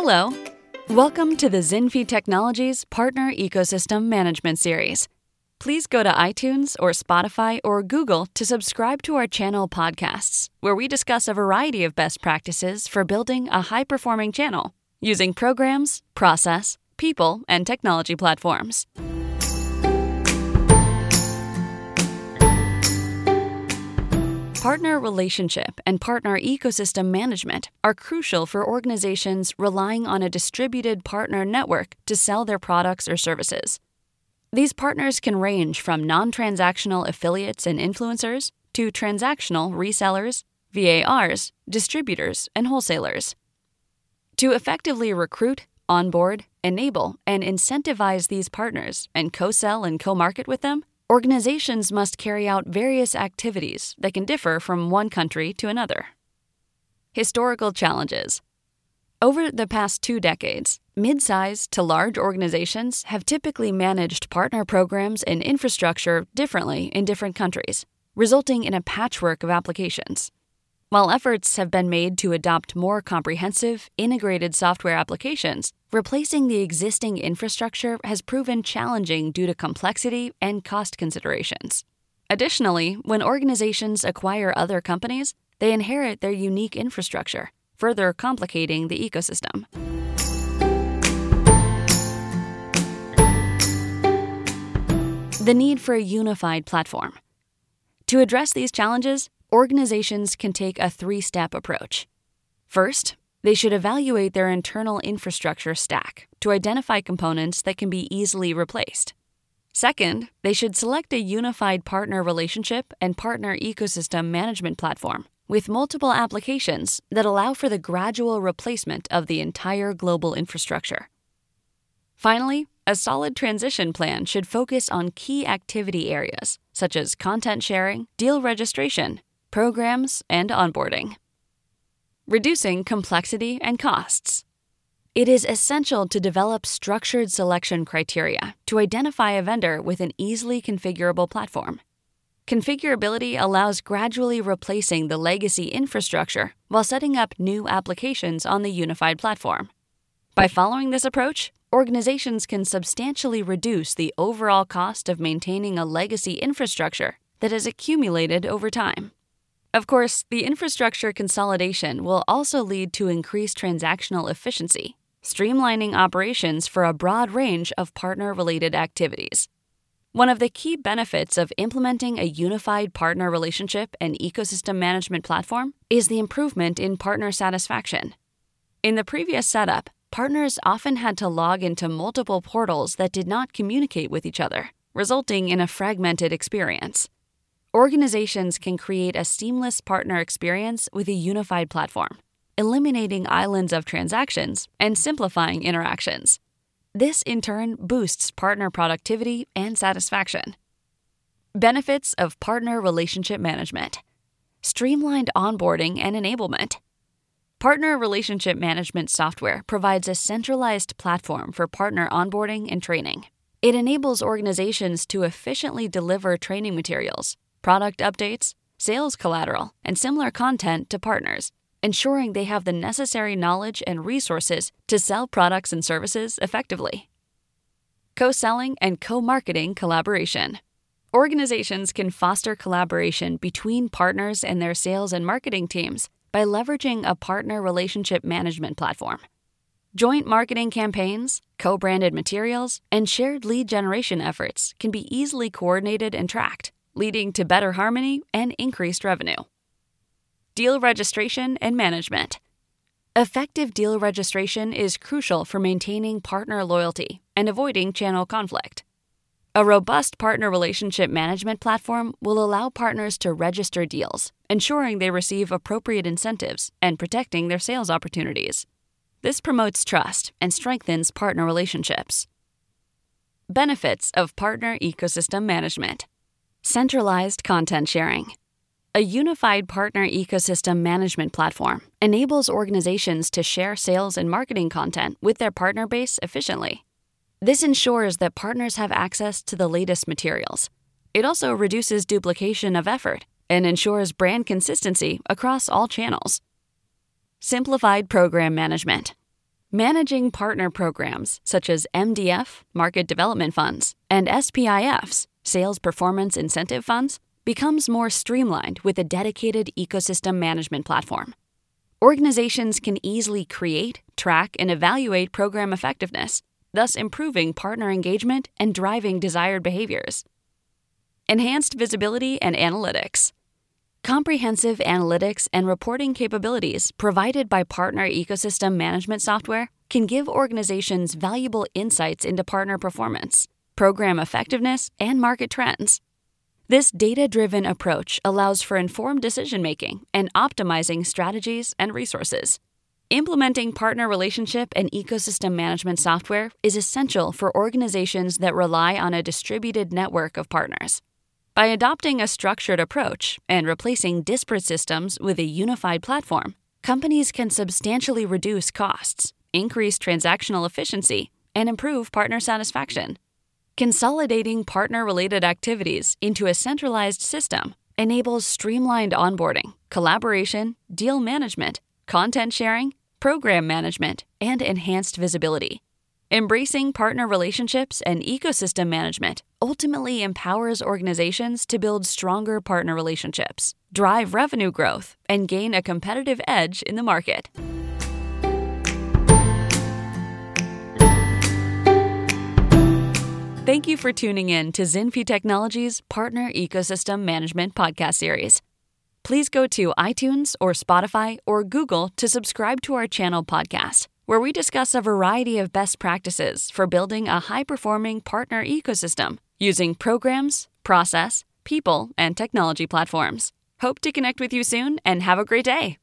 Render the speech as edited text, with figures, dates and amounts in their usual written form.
Hello. Welcome to the Zinfi Technologies Partner Ecosystem Management Series. Please go to iTunes or Spotify or Google to subscribe to our channel podcasts, where we discuss a variety of best practices for building a high-performing channel using programs, process, people, and technology platforms. Partner relationship and partner ecosystem management are crucial for organizations relying on a distributed partner network to sell their products or services. These partners can range from non-transactional affiliates and influencers to transactional resellers, VARs, distributors, and wholesalers. To effectively recruit, onboard, enable, and incentivize these partners and co-sell and co-market with them, organizations must carry out various activities that can differ from one country to another. Historical challenges. Over the past 2 decades, mid-sized to large organizations have typically managed partner programs and infrastructure differently in different countries, resulting in a patchwork of applications. While efforts have been made to adopt more comprehensive, integrated software applications, replacing the existing infrastructure has proven challenging due to complexity and cost considerations. Additionally, when organizations acquire other companies, they inherit their unique infrastructure, further complicating the ecosystem. The need for a unified platform. To address these challenges, organizations can take a 3-step approach. First, they should evaluate their internal infrastructure stack to identify components that can be easily replaced. Second, they should select a unified partner relationship and partner ecosystem management platform with multiple applications that allow for the gradual replacement of the entire global infrastructure. Finally, a solid transition plan should focus on key activity areas such as content sharing, deal registration, programs, and onboarding. Reducing complexity and costs. It is essential to develop structured selection criteria to identify a vendor with an easily configurable platform. Configurability allows gradually replacing the legacy infrastructure while setting up new applications on the unified platform. By following this approach, organizations can substantially reduce the overall cost of maintaining a legacy infrastructure that has accumulated over time. Of course, the infrastructure consolidation will also lead to increased transactional efficiency, streamlining operations for a broad range of partner-related activities. One of the key benefits of implementing a unified partner relationship and ecosystem management platform is the improvement in partner satisfaction. In the previous setup, partners often had to log into multiple portals that did not communicate with each other, resulting in a fragmented experience. Organizations can create a seamless partner experience with a unified platform, eliminating islands of transactions and simplifying interactions. This, in turn, boosts partner productivity and satisfaction. Benefits of partner relationship management. Streamlined onboarding and enablement. Partner relationship management software provides a centralized platform for partner onboarding and training. It enables organizations to efficiently deliver training materials, product updates, sales collateral, and similar content to partners, ensuring they have the necessary knowledge and resources to sell products and services effectively. Co-selling and co-marketing collaboration. Organizations can foster collaboration between partners and their sales and marketing teams by leveraging a partner relationship management platform. Joint marketing campaigns, co-branded materials, and shared lead generation efforts can be easily coordinated and tracked, leading to better harmony and increased revenue. Deal registration and management. Effective deal registration is crucial for maintaining partner loyalty and avoiding channel conflict. A robust partner relationship management platform will allow partners to register deals, ensuring they receive appropriate incentives and protecting their sales opportunities. This promotes trust and strengthens partner relationships. Benefits of partner ecosystem management. Centralized content sharing. A unified partner ecosystem management platform enables organizations to share sales and marketing content with their partner base efficiently. This ensures that partners have access to the latest materials. It also reduces duplication of effort and ensures brand consistency across all channels. Simplified program management. Managing partner programs such as MDF, market development funds, and SPIFs, sales performance incentive funds, becomes more streamlined with a dedicated ecosystem management platform. Organizations can easily create, track, and evaluate program effectiveness, thus improving partner engagement and driving desired behaviors. Enhanced visibility and analytics. Comprehensive analytics and reporting capabilities provided by partner ecosystem management software can give organizations valuable insights into partner performance, program effectiveness, and market trends. This data-driven approach allows for informed decision-making and optimizing strategies and resources. Implementing partner relationship and ecosystem management software is essential for organizations that rely on a distributed network of partners. By adopting a structured approach and replacing disparate systems with a unified platform, companies can substantially reduce costs, increase transactional efficiency, and improve partner satisfaction. Consolidating partner-related activities into a centralized system enables streamlined onboarding, collaboration, deal management, content sharing, program management, and enhanced visibility. Embracing partner relationships and ecosystem management ultimately empowers organizations to build stronger partner relationships, drive revenue growth, and gain a competitive edge in the market. Thank you for tuning in to Zinfi Technologies' Partner Ecosystem Management podcast series. Please go to iTunes or Spotify or Google to subscribe to our channel podcast, where we discuss a variety of best practices for building a high-performing partner ecosystem using programs, process, people, and technology platforms. Hope to connect with you soon, and have a great day.